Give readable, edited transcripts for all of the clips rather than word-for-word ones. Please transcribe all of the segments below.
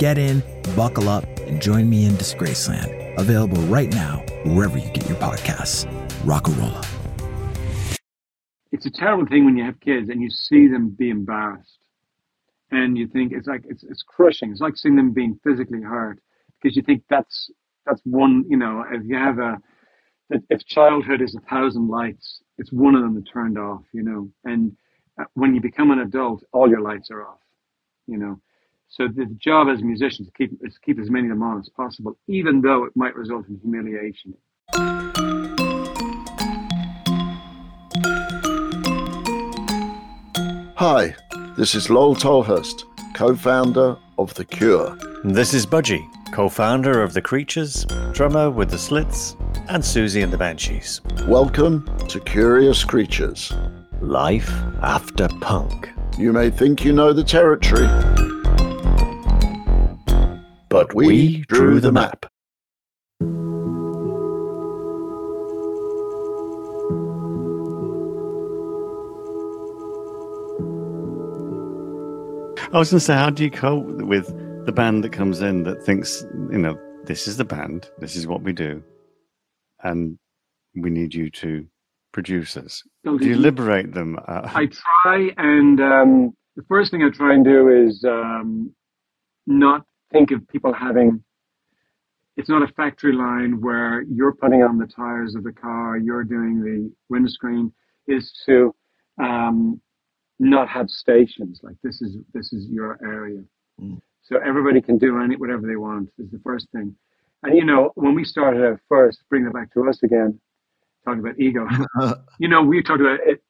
get in, buckle up, and join me in Disgraceland. Available right now, wherever you get your podcasts. Rock'n'rolla. It's a terrible thing when you have kids and you see them be embarrassed. And you think it's crushing. It's like seeing them being physically hurt, because you think that's one, you know, if childhood is 1,000 lights, it's one of them that turned off, you know. And when you become an adult, all your lights are off, you know. So the job as musicians is to keep as many of them on as possible, even though it might result in humiliation. Hi, this is Lol Tolhurst, co-founder of The Cure. And this is Budgie, co-founder of The Creatures, drummer with The Slits, and Susie and the Banshees. Welcome to Curious Creatures. Life after punk. You may think you know the territory, but we drew the map. I was going to say, how do you cope with the band that comes in that thinks, you know, this is the band, this is what we do, and we need you to produce us? So do you liberate them? I try, and the first thing I try and do is not think of people having, it's not a factory line where you're putting on the tires of the car, you're doing the windscreen, is to not have stations, like this is your area. Mm. So everybody can do whatever they want is the first thing. And, you know, when we started out first, bring it back to us again, talking about ego. You know, we talked about it,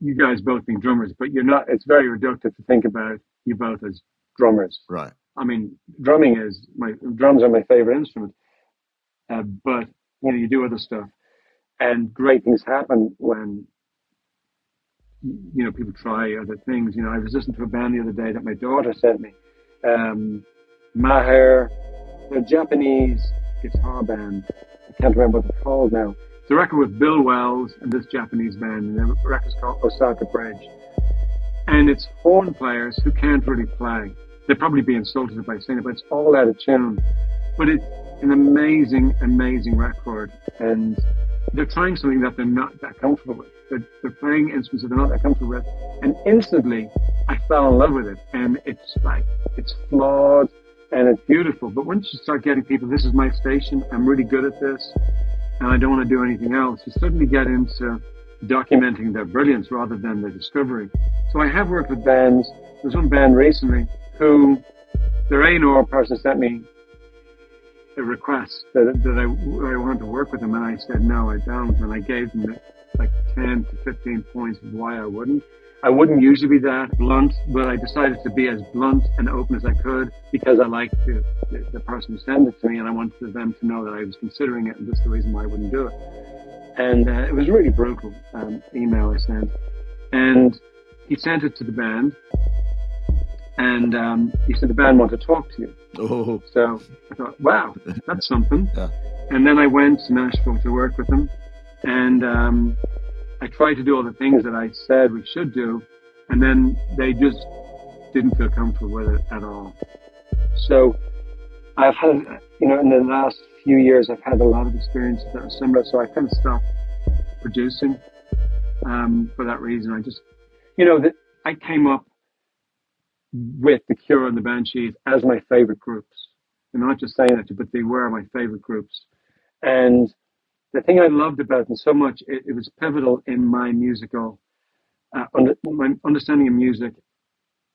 you guys both being drummers, but you're not, it's very reductive to think about you both as drummers. Right. I mean, drums are my favorite instrument, but, you know, you do other stuff, and great things happen when, you know, people try other things. You know, I was listening to a band the other day that my daughter sent me, Maher, they're a Japanese guitar band. I can't remember what they're called now. It's a record with Bill Wells and this Japanese band, and the record's called Osaka Bridge. And it's horn players who can't really play. They'd probably be insulted if I sing it, but it's all out of tune. But it's an amazing, amazing record, and they're trying something that they're not that comfortable with. They're playing instruments that they're not that comfortable with, and instantly I fell in love with it. And it's like, it's flawed and it's beautiful. But once you start getting people, this is my station, I'm really good at this, and I don't want to do anything else, you suddenly get into documenting their brilliance rather than their discovery. So I have worked with bands. There's one band recently who their A&R person sent me a request that I wanted to work with them, and I said no, I don't, and I gave them like 10 to 15 points of why I wouldn't. I wouldn't usually be that blunt, but I decided to be as blunt and open as I could because I liked the person who sent it to me, and I wanted them to know that I was considering it, and that's the reason why I wouldn't do it. And it was a really brutal email I sent. And he sent it to the band, and he said, the band want to talk to you. Oh. So I thought, wow, that's something. Yeah. And then I went to Nashville to work with them, and I tried to do all the things that I said we should do, and then they just didn't feel comfortable with it at all. So I've had, in the last few years, I've had a lot of experiences that are similar, so I kind of stopped producing for that reason. I just, I came up with The Cure and the Banshees as my favorite groups. I'm not just saying that, but they were my favorite groups. And the thing I loved about them so much, it was pivotal in my musical, my understanding of music,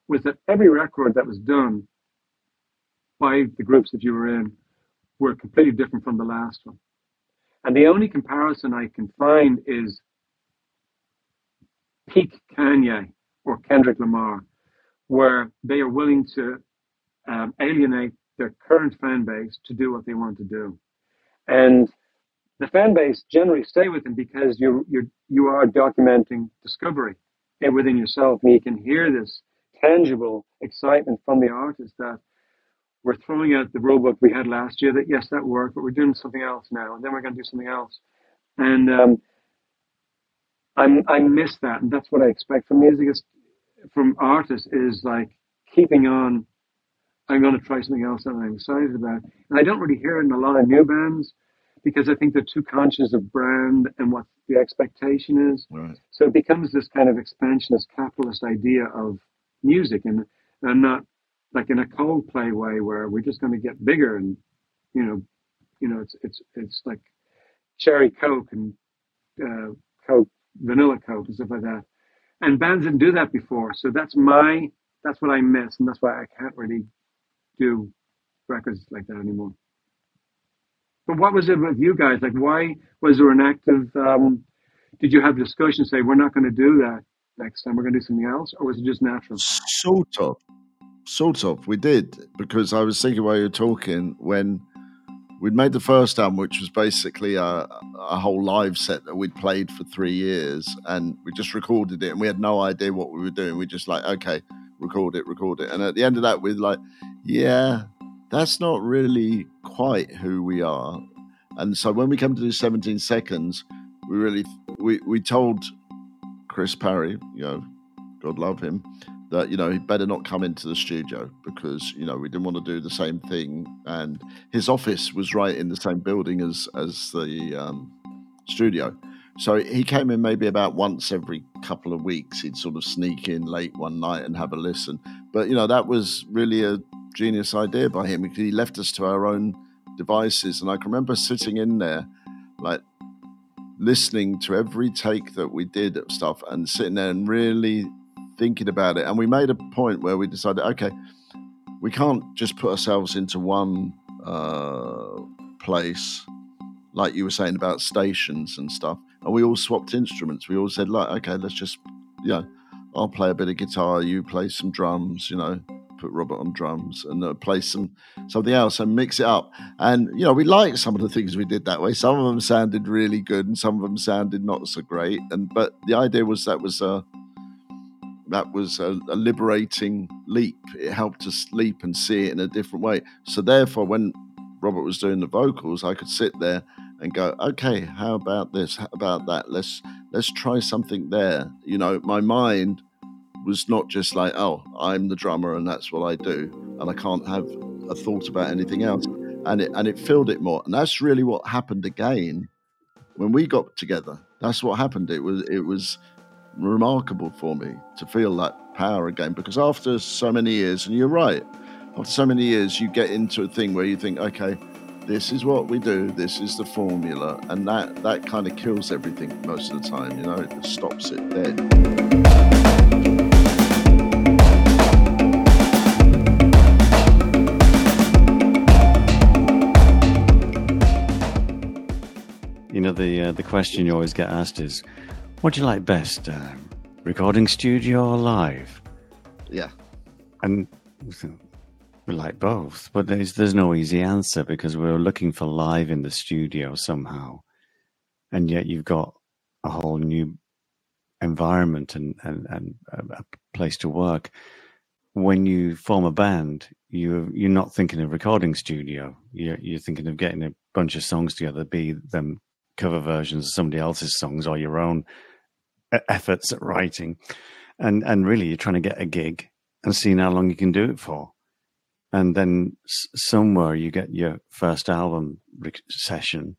was that every record that was done by the groups that you were in were completely different from the last one. And the only comparison I can find is peak Kanye or Kendrick Lamar, where they are willing to alienate their current fan base to do what they want to do. And the fan base generally stay with them because you are documenting discovery within yourself, and you can hear this tangible excitement from the artist that we're throwing out the rule book we had last year that, yes, that worked, but we're doing something else now, and then we're going to do something else. And I miss that, and that's what I expect from music, from artists, is like keeping on. I'm going to try something else that I'm excited about. And I don't really hear it in a lot of new bands, because I think they're too conscious of brand and what the expectation is. Right. So it becomes this kind of expansionist capitalist idea of music, and I'm not like in a Coldplay way where we're just going to get bigger and, it's like cherry Coke and Coke, vanilla Coke and stuff like that. And bands didn't do that before. So that's what I miss. And that's why I can't really do records like that anymore. But what was it with you guys? Like, why was there an active, did you have discussions, say, we're not going to do that next time, we're going to do something else? Or was it just natural? Sort of. We did, because I was thinking while you were talking, when we'd made the first album, which was basically a whole live set that we'd played for 3 years, and we just recorded it, and we had no idea what we were doing. We just like, okay, record it. And at the end of that, we're like, yeah, that's not really quite who we are. And so when we come to do 17 Seconds, we told Chris Parry, God love him, that, he better not come into the studio because, we didn't want to do the same thing. And his office was right in the same building as the studio. So he came in maybe about once every couple of weeks. He'd sort of sneak in late one night and have a listen. But, that was really a genius idea by him, because he left us to our own devices. And I can remember sitting in there like listening to every take that we did of stuff and sitting there and really thinking about it. And we made a point where we decided, okay, we can't just put ourselves into one place, like you were saying about stations and stuff. And we all swapped instruments. We all said, like, okay, let's just, I'll play a bit of guitar, you play some drums, put Robert on drums, and play something else and mix it up. And we liked some of the things we did that way. Some of them sounded really good and some of them sounded not so great, but the idea was that was a liberating leap. It helped us leap and see it in a different way. So therefore, when Robert was doing the vocals, I could sit there and go, okay, how about this, how about that, let's try something there. My mind was not just like, oh, I'm the drummer and that's what I do, and I can't have a thought about anything else. And it filled it more. And that's really what happened again when we got together. That's what happened. It was remarkable for me to feel that power again, because after so many years, and you're right, after so many years, you get into a thing where you think, okay, this is what we do, this is the formula, and that kind of kills everything most of the time. It just stops it dead. The question you always get asked is, What do you like best? Recording studio or live? Yeah. And we like both, but there's no easy answer because we're looking for live in the studio somehow. And yet you've got a whole new environment and a place to work. When you form a band, you're not thinking of recording studio. You're thinking of getting a bunch of songs together, be them cover versions of somebody else's songs or your own efforts at writing. And really, you're trying to get a gig and seeing how long you can do it for. And then somewhere you get your first album session.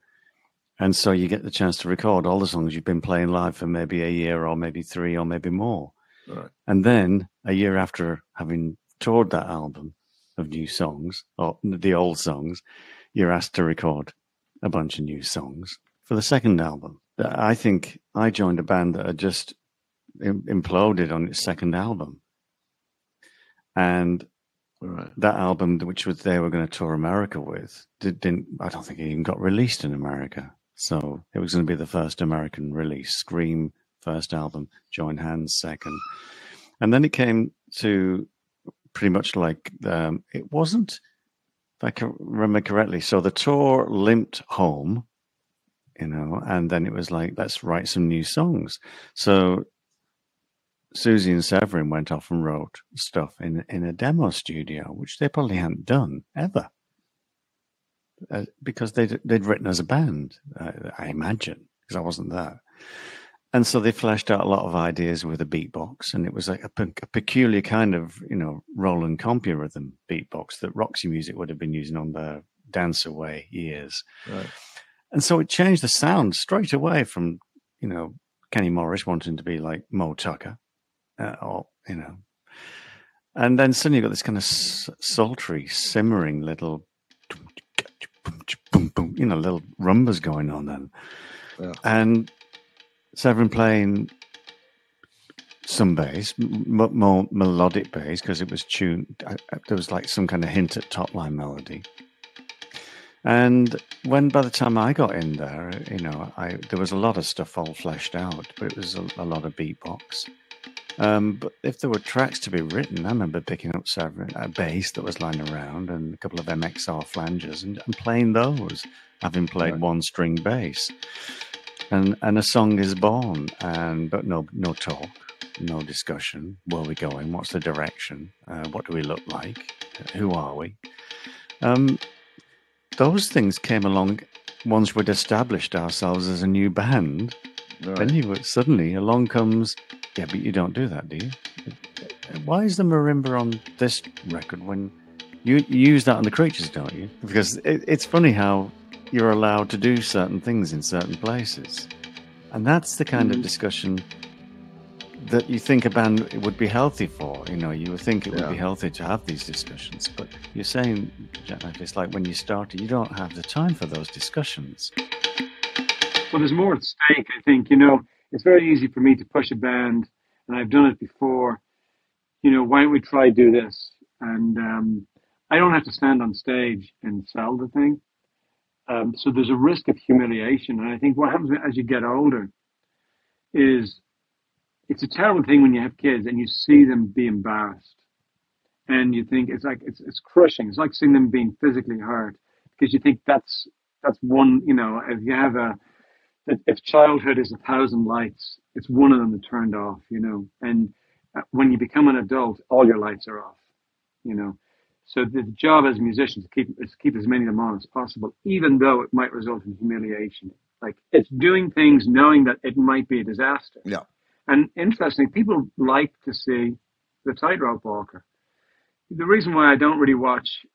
And so you get the chance to record all the songs you've been playing live for maybe a year or maybe three or maybe more. Right. And then a year after having toured that album of new songs or the old songs, you're asked to record a bunch of new songs for the second album. I think I joined a band that had just imploded on its second album. And right. That album, which was they were going to tour America with, I don't think it even got released in America. So it was going to be the first American release. Scream, first album, Join Hands, second. And then it came to pretty much like, it wasn't, if I can remember correctly. So the tour limped home, and then it was like, let's write some new songs. So Susie and Severin went off and wrote stuff in a demo studio, which they probably hadn't done ever, because they'd written as a band, I imagine, because I wasn't there. And so they fleshed out a lot of ideas with a beatbox, and it was like a peculiar kind of, roll and compure rhythm beatbox that Roxy Music would have been using on their Dance Away years. Right. And so it changed the sound straight away from, Kenny Morris wanting to be like Moe Tucker, or. And then suddenly you got this kind of sultry, simmering little, little rumbas going on then. Yeah. And Severin playing some bass, more melodic bass, because it was tuned. There was like some kind of hint at top line melody. And by the time I got in there, there was a lot of stuff all fleshed out, but it was a lot of beatbox. But if there were tracks to be written, I remember picking up a bass that was lying around and a couple of MXR flanges and playing those, having played one string bass. And a song is born, but no talk, no discussion. Where are we going? What's the direction? What do we look like? Who are we? Those things came along once we'd established ourselves as a new band. Right. Then suddenly along comes, yeah, but you don't do that, do you? Why is the marimba on this record when you use that on The Creatures, don't you? Because it's funny how you're allowed to do certain things in certain places. And that's the kind of discussion that you think a band would be healthy for. You would think it would be healthy to have these discussions, but you're saying, Jack, it's like when you started, you don't have the time for those discussions. Well, there's more at stake, I think. It's very easy for me to push a band, and I've done it before. Why don't we try do this? And I don't have to stand on stage and sell the thing. So there's a risk of humiliation. And I think what happens as you get older is it's a terrible thing when you have kids and you see them be embarrassed. And you think it's crushing. It's like seeing them being physically hurt, because you think that's one, if you have if childhood is 1,000 lights, it's one of them that turned off, and when you become an adult, all your lights are off, So the job as musicians is to keep as many of them on as possible, even though it might result in humiliation. Like, it's doing things knowing that it might be a disaster. Yeah. And interesting, people like to see the tightrope walker. The reason why I don't really watch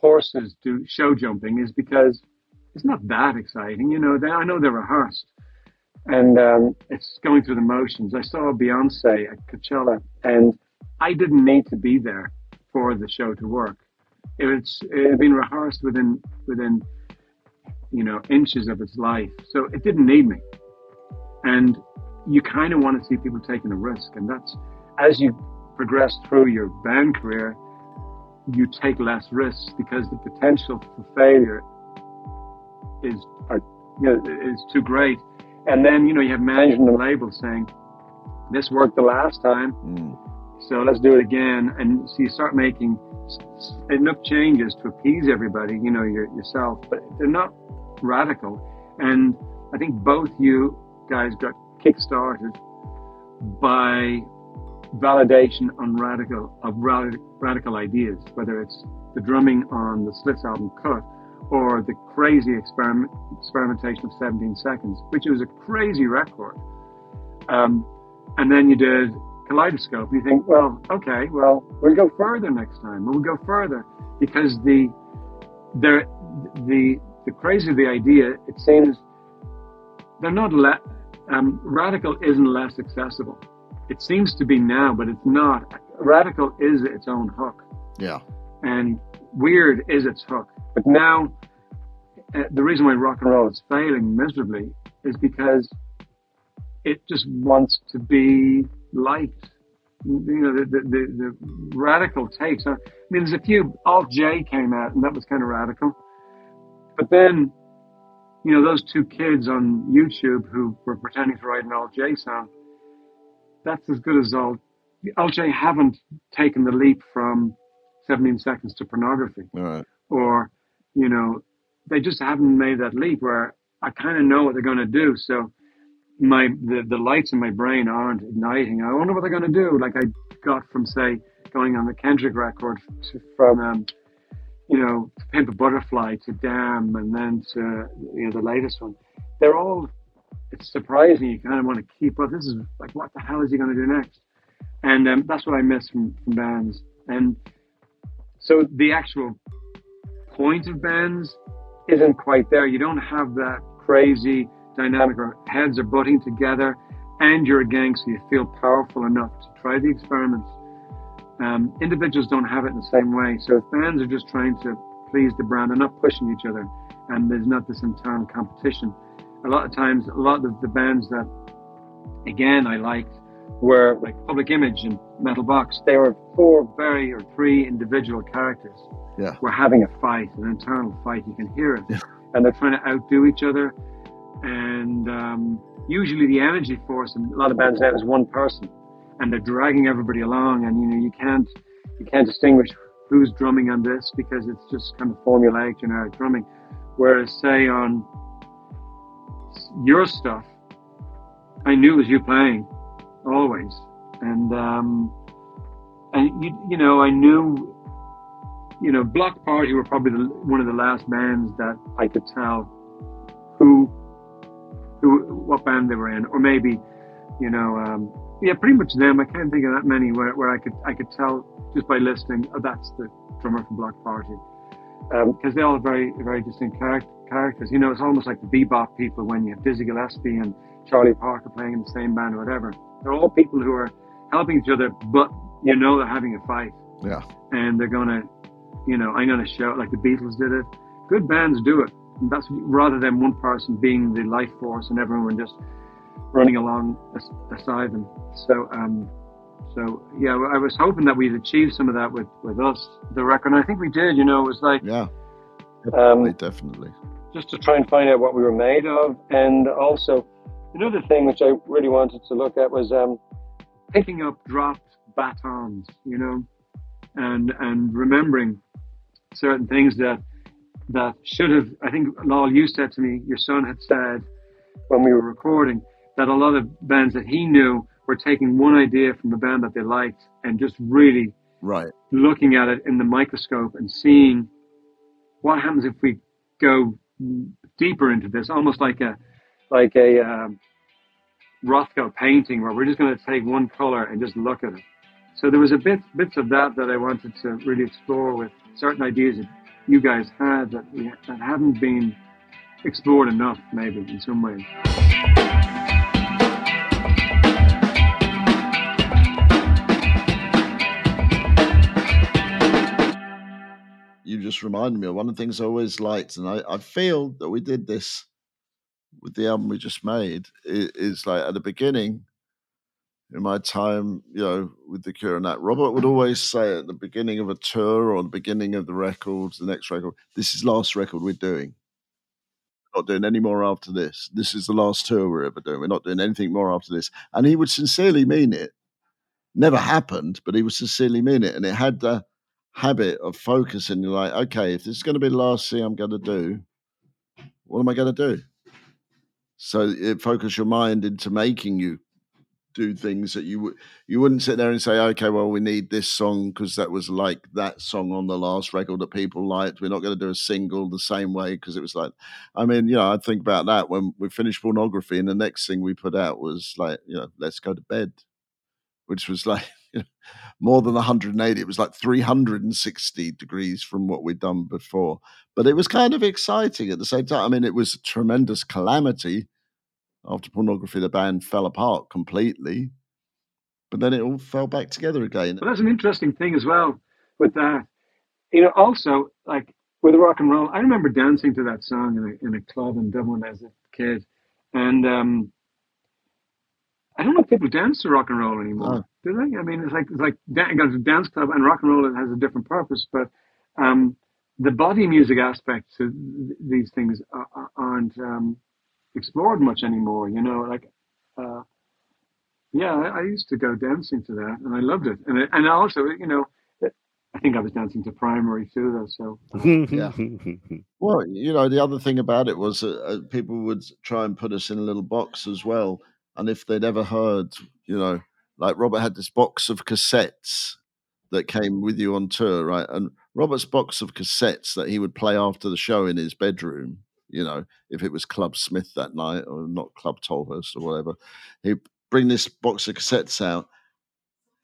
horses do show jumping is because it's not that exciting. I know they're rehearsed. And it's going through the motions. I saw Beyonce at Coachella, and I didn't need to be there for the show to work. It had been rehearsed within inches of its life. So it didn't need me. And you kind of want to see people taking a risk. And that's, as you progress through your band career, you take less risks because the potential for failure is too great. And then, you know, you have management and labels saying, this worked the last time, so let's do it again. And so you start making enough changes to appease everybody, you know, yourself, but they're not radical. And I think both you guys got kick-started by validation on radical ideas, whether it's the drumming on the Slits album Cut or the crazy experimentation of 17 Seconds, which was a crazy record. And then you did Kaleidoscope, and you think, well, okay, well, we'll go further next time. We'll go further, because the crazy of the idea, it seems, they're not radical isn't less accessible. It seems to be now, but it's not. Radical is its own hook. Yeah. And weird is its hook. But now, the reason why rock and roll is failing miserably is because it just wants to be liked. You know, the radical takes. I mean, there's a few, alt-J came out, and that was kind of radical. But then, you know, those two kids on YouTube who were pretending to write an alt-J song, that's as good as alt-J haven't taken the leap from 17 Seconds to Pornography. All right. Or, you know, they just haven't made that leap where I kind of know what they're going to do. So the lights in my brain aren't igniting. I wonder what they're going to do. Like I got from, say, going on the Kendrick record from To Pimp a Butterfly to Damn, and then to, you know, the latest one. They're all, it's surprising. You kind of want to keep up. This is like, what the hell is he going to do next? And that's what I miss from bands. And so the actual point of bands isn't quite there. You don't have that crazy dynamic where heads are butting together and you're a gang, so you feel powerful enough to try the experiments. Individuals don't have it in the same way. So if bands are just trying to please the brand, they're not pushing each other, and there's not this internal competition. A lot of the bands that, again, I liked were like Public Image and Metal Box. They were three individual characters. Yeah. We're having a fight, an internal fight. You can hear it. Yeah. And they're trying to outdo each other. And usually the energy force in a lot of bands now is one person, and they're dragging everybody along. And, you know, you can't distinguish who's drumming on this, because it's just kind of formulaic, generic drumming. Whereas, say, on your stuff, I knew it was you playing always. And I knew. You know, Block Party were probably one of the last bands that I could tell what band they were in, or maybe, you know, pretty much them. I can't think of that many where I could tell just by listening, oh, that's the drummer from Block Party, because they all have very, very distinct characters. You know, it's almost like the bebop people when you have Dizzy Gillespie and Charlie Parker playing in the same band or whatever. They're all people who are helping each other, but you know they're having a fight. Yeah, and they're gonna. You know, I'm going to show it like the Beatles did it. Good bands do it. And that's rather than one person being the life force and everyone just running along beside them. So, yeah, I was hoping that we'd achieve some of that with us, the record. And I think we did, you know, it was like... Yeah, definitely. Just to try and find out what we were made of. And also, another thing which I really wanted to look at was picking up dropped batons, you know, and remembering certain things that should have, I think, Lol, you said to me, your son had said when we were recording that a lot of bands that he knew were taking one idea from a band that they liked and just really looking at it in the microscope and seeing what happens if we go deeper into this, almost like a Rothko painting where we're just going to take one color and just look at it. So there was bits of that I wanted to really explore with certain ideas that you guys had that haven't been explored enough, maybe, in some ways. You just reminded me of one of the things I always liked, and I feel that we did this with the album we just made, is like at the beginning... In my time, you know, with The Cure and that, Robert would always say at the beginning of a tour or the beginning of the record, the next record, this is the last record we're doing. not doing any more after this. This is the last tour we're ever doing. We're not doing anything more after this. And he would sincerely mean it. Never happened, but he would sincerely mean it. And it had the habit of focusing. You're like, okay, if this is going to be the last thing I'm going to do, what am I going to do? So it focused your mind into making you do things that you wouldn't sit there and say, okay, well, we need this song because that was like that song on the last record that people liked. We're not going to do a single the same way because it was like, I mean, you know, I think about that when we finished Pornography and the next thing we put out was like, you know, Let's Go to Bed, which was like more than 180. It was like 360 degrees from what we'd done before. But it was kind of exciting at the same time. I mean, it was a tremendous calamity. After Pornography, the band fell apart completely, but then it all fell back together again. Well, that's an interesting thing as well with that. You know, also, like, with rock and roll, I remember dancing to that song in a club in Dublin as a kid, and I don't know if people dance to rock and roll anymore, do they? I mean, it's like a dance club, and rock and roll has a different purpose, but the body music aspects of these things aren't... explored much anymore, you know, like I used to go dancing to that and I loved it, and also, you know, I think I was dancing to Primary too though, so yeah. Well, you know, the other thing about it was people would try and put us in a little box as well, and if they'd ever heard, you know, like Robert had this box of cassettes that came with you on tour, right? And Robert's box of cassettes that he would play after the show in his bedroom, you know, if it was Club Smith that night or not Club Tolhurst or whatever, he'd bring this box of cassettes out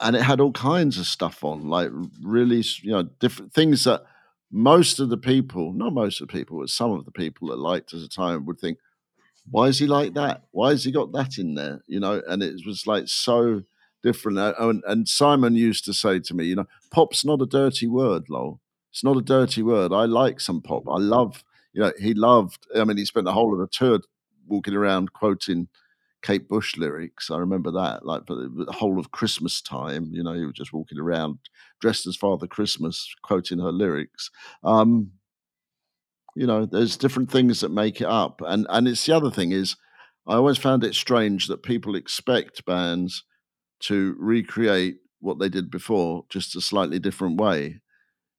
and it had all kinds of stuff on, like really, you know, different things that most of the people, not most of the people, but some of the people that liked us at the time would think, why is he like that? Why has he got that in there? You know, and it was like so different. And Simon used to say to me, you know, pop's not a dirty word, Lol. It's not a dirty word. I like some pop. I love... You know, he loved, I mean, he spent the whole of the tour walking around quoting Kate Bush lyrics. I remember that, like, for the whole of Christmas time, you know, he was just walking around dressed as Father Christmas, quoting her lyrics. You know, there's different things that make it up. And it's the other thing is, I always found it strange that people expect bands to recreate what they did before, just a slightly different way.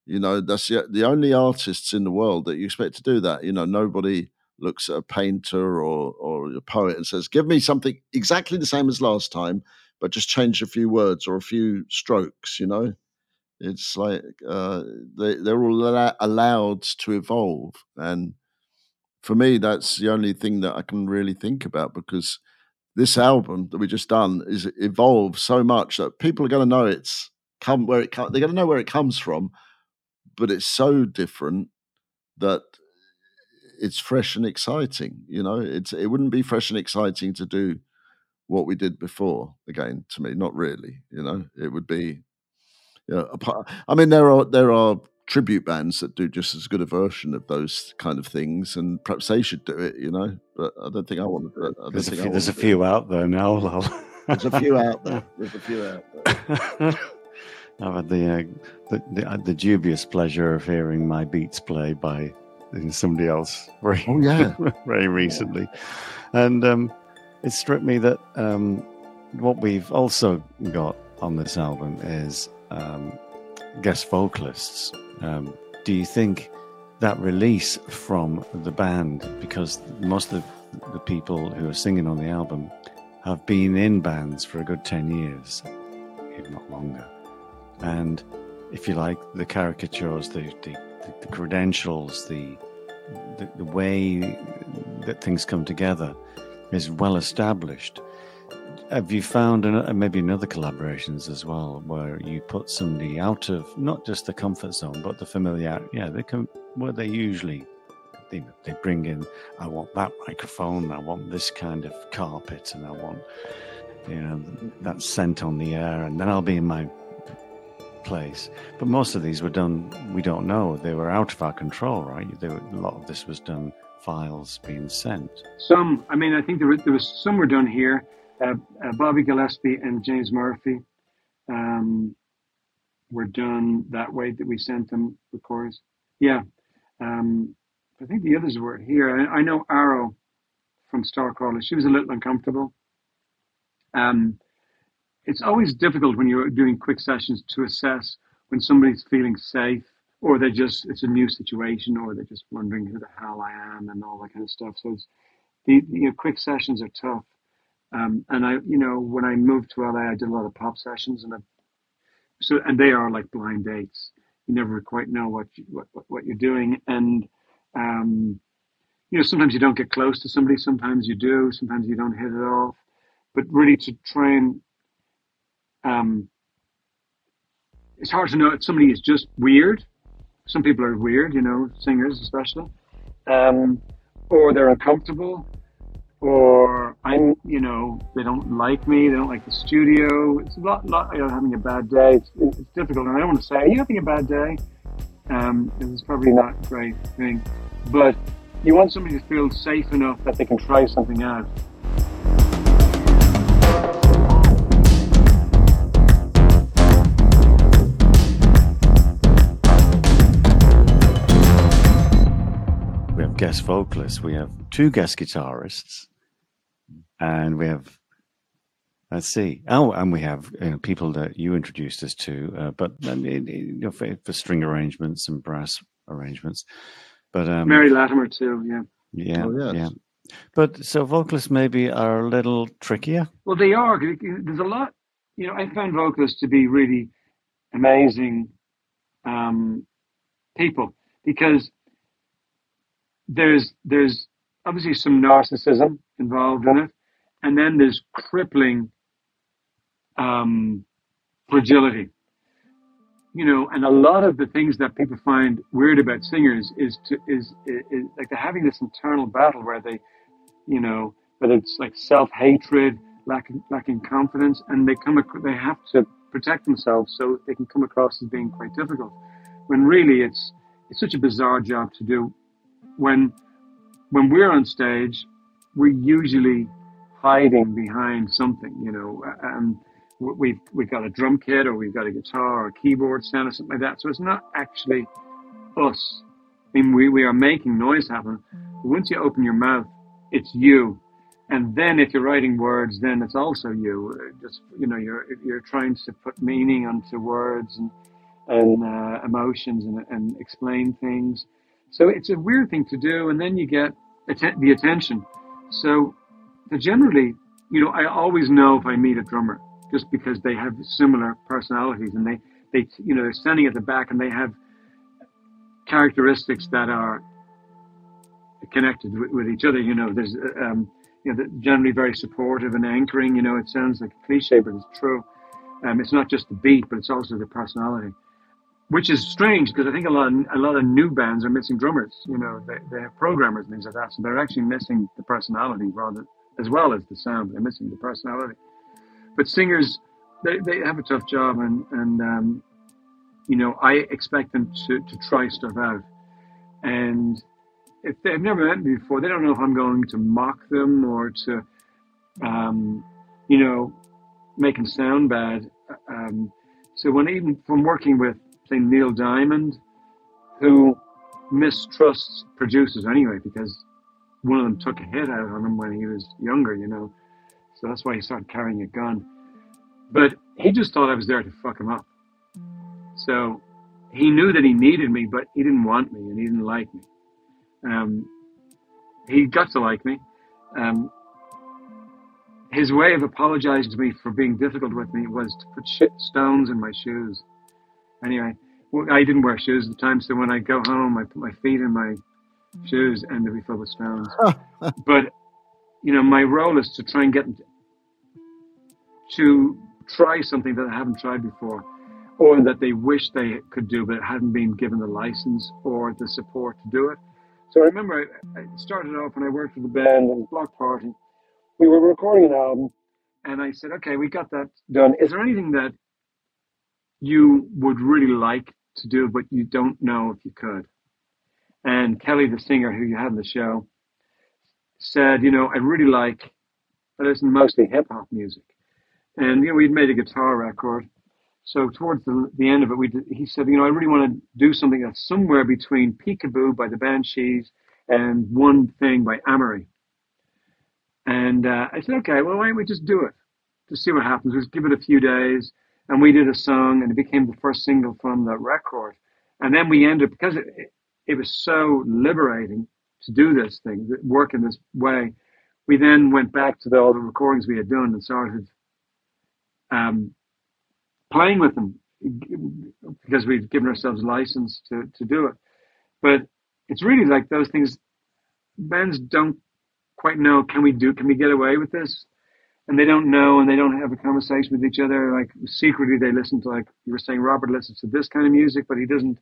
You know, that's the only artists in the world that you expect to do that. You know, nobody looks at a painter or a poet and says, give me something exactly the same as last time, but just change a few words or a few strokes, you know. It's like they're all allowed to evolve. And for me, that's the only thing that I can really think about, because this album that we just done is evolved so much that people are going to know they're going to know where it comes from. But it's so different that it's fresh and exciting. You know, it wouldn't be fresh and exciting to do what we did before again, to me, not really. You know, it would be, you know, I mean, there are tribute bands that do just as good a version of those kind of things, and perhaps they should do it, you know, but I don't think I want to do it. There's a few out there now, Lol. There's a few out there. I've had the dubious pleasure of hearing my beats played by somebody else very recently. And it struck me that what we've also got on this album is guest vocalists. Do you think that release from the band, because most of the people who are singing on the album have been in bands for a good 10 years, if not longer? And if you like, the caricatures, the credentials, the way that things come together is well established. Have you found maybe in other collaborations as well, where you put somebody out of not just the comfort zone but the familiarity? Yeah, they bring in, I want that microphone, I want this kind of carpet, and I want, you know, that scent on the air, and then I'll be in my place. But most of these were done, we don't know, they were out of our control, right? A lot of this was done, files being sent. Some, I mean, I think there was some were done here. Bobby Gillespie and James Murphy were done that way, that we sent them, of course. Yeah. I think the others were here. I know Arrow from Starcrawler. She was a little uncomfortable. It's always difficult when you're doing quick sessions to assess when somebody's feeling safe or they're just, it's a new situation or they're just wondering who the hell I am and all that kind of stuff. So it's, quick sessions are tough. And I, when I moved to LA, I did a lot of pop sessions and they are like blind dates. You never quite know what you're doing. And, sometimes you don't get close to somebody. Sometimes you do, sometimes you don't hit it off, but really to try and, it's hard to know if somebody is just weird. Some people are weird, singers especially, or they're uncomfortable, or I'm, they don't like me. They don't like the studio. It's a lot having a bad day. It's difficult. And I don't want to say, are you having a bad day? It's probably not a great thing, but you want somebody to feel safe enough that they can try something out. Guest vocalists, we have two guest guitarists, and we have we have people that you introduced us to, for string arrangements and brass arrangements, but Mary Latimer too, yeah. But so vocalists maybe are a little trickier. Well, they are. There's a lot. I found vocalists to be really amazing people because. There's obviously some narcissism involved in it, and then there's crippling fragility. And a lot of the things that people find weird about singers is like they're having this internal battle where they, whether it's like self-hatred, lacking confidence, and they have to protect themselves so they can come across as being quite difficult. When really it's such a bizarre job to do. When we're on stage, we're usually hiding behind something, we've got a drum kit or we've got a guitar or a keyboard stand or something like that. So it's not actually us. I mean, we are making noise happen. But once you open your mouth, it's you. And then if you're writing words, then it's also you. Just, you're trying to put meaning onto words and emotions and explain things. So it's a weird thing to do, and then you get the attention. So generally, I always know if I meet a drummer just because they have similar personalities, and they they're standing at the back and they have characteristics that are connected with each other. There's they're generally very supportive and anchoring. It sounds like a cliche, but it's true. It's not just the beat, but it's also the personality. Which is strange because I think a lot of new bands are missing drummers. They have programmers and things like that, so they're actually missing the personality rather as well as the sound. They're missing the personality. But singers, they have a tough job, and I expect them to try stuff out. And if they've never met me before, they don't know if I'm going to mock them or to, make them sound bad. So when even from working with Neil Diamond, who mistrusts producers anyway, because one of them took a hit out on him when he was younger, so that's why he started carrying a gun. But he just thought I was there to fuck him up. So he knew that he needed me, but he didn't want me and he didn't like me. He got to like me. His way of apologizing to me for being difficult with me was to put stones in my shoes. Anyway, I didn't wear shoes at the time, so when I go home, I put my feet in my shoes and they'll be filled with stones. But, my role is to try and get them to try something that I haven't tried before, or that they wish they could do, but hadn't been given the license or the support to do it. So I remember I started off when I worked with the band and Block Party. We were recording an album, and I said, okay, we got that done. Is there anything that you would really like to do, but you don't know if you could? And Kelly, the singer who you had on the show, said, I listen mostly hip-hop music. And, we'd made a guitar record. So towards the end of it, he said, I really want to do something that's somewhere between Peekaboo by the Banshees and one thing by Amory. And I said, okay, well, why don't we just do it? Just see what happens. Just give it a few days. And we did a song, and it became the first single from the record. And then we ended, because it was so liberating to do this thing, work in this way, we then went back to all the recordings we had done and started playing with them, because we've given ourselves license to do it. But it's really like those things, bands don't quite know, can we get away with this? And they don't know, and they don't have a conversation with each other. Like secretly they listen to, like you were saying, Robert listens to this kind of music, but he doesn't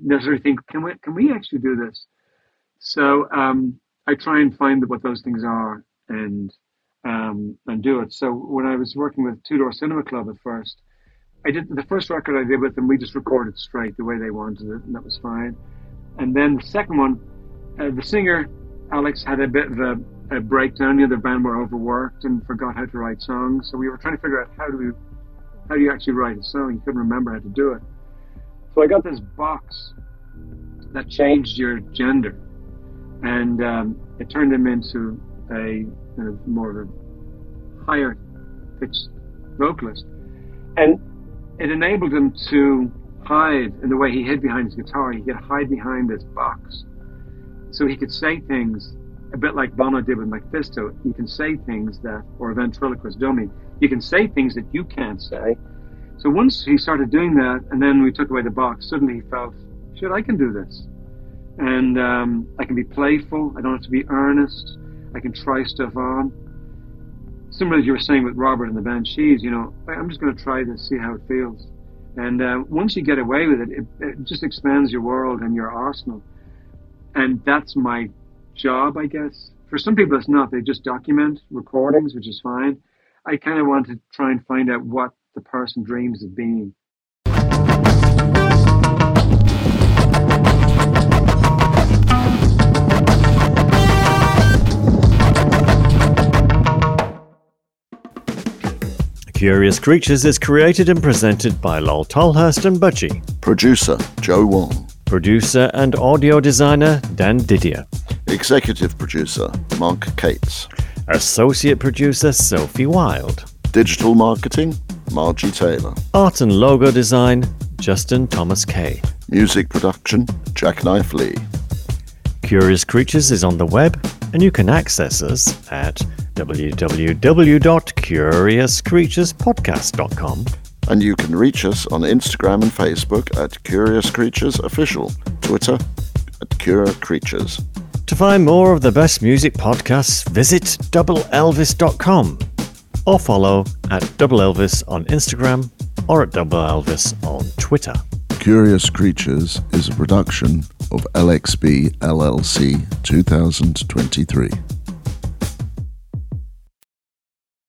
necessarily think, can we actually do this? So I try and find what those things are and do it. So when I was working with Two Door Cinema Club at first, I did the first record I did with them, we just recorded straight the way they wanted it, and that was fine. And then the second one, the singer, Alex, had a bit of a breakdown. The other band were overworked and forgot how to write songs. So we were trying to figure out how do you actually write a song? You couldn't remember how to do it. So I got this box that changed your gender. And it turned him into a kind of more of a higher pitched vocalist. And it enabled him to hide in the way he hid behind his guitar. He could hide behind this box. So he could say things a bit like Bono did with Mephisto. You can say things that, or a ventriloquist dummy, you can say things that you can't say. So once he started doing that, and then we took away the box, suddenly he felt, shit, I can do this. And I can be playful, I don't have to be earnest, I can try stuff on. Similar as you were saying with Robert and the Banshees, you know, I'm just going to try this, see how it feels. And once you get away with it, it just expands your world and your arsenal. And that's my job, I guess. For some people it's not, they just document recordings, which is fine. I kind of want to try and find out what the person dreams of being. Curious Creatures is created and presented by Lol Tolhurst and Budgie. Producer, Joe Wong. Producer and audio designer, Dan Didier. Executive producer, Mark Cates. Associate producer, Sophie Wilde. Digital marketing, Margie Taylor. Art and logo design, Justin Thomas Kay. Music production, Jackknife Lee. Curious Creatures is on the web, and you can access us at www.curiouscreaturespodcast.com. And you can reach us on Instagram and Facebook at Curious Creatures Official, Twitter at Cure Creatures. To find more of the best music podcasts, visit doubleelvis.com or follow at Double Elvis on Instagram or at Double Elvis on Twitter. Curious Creatures is a production of LXB LLC 2023.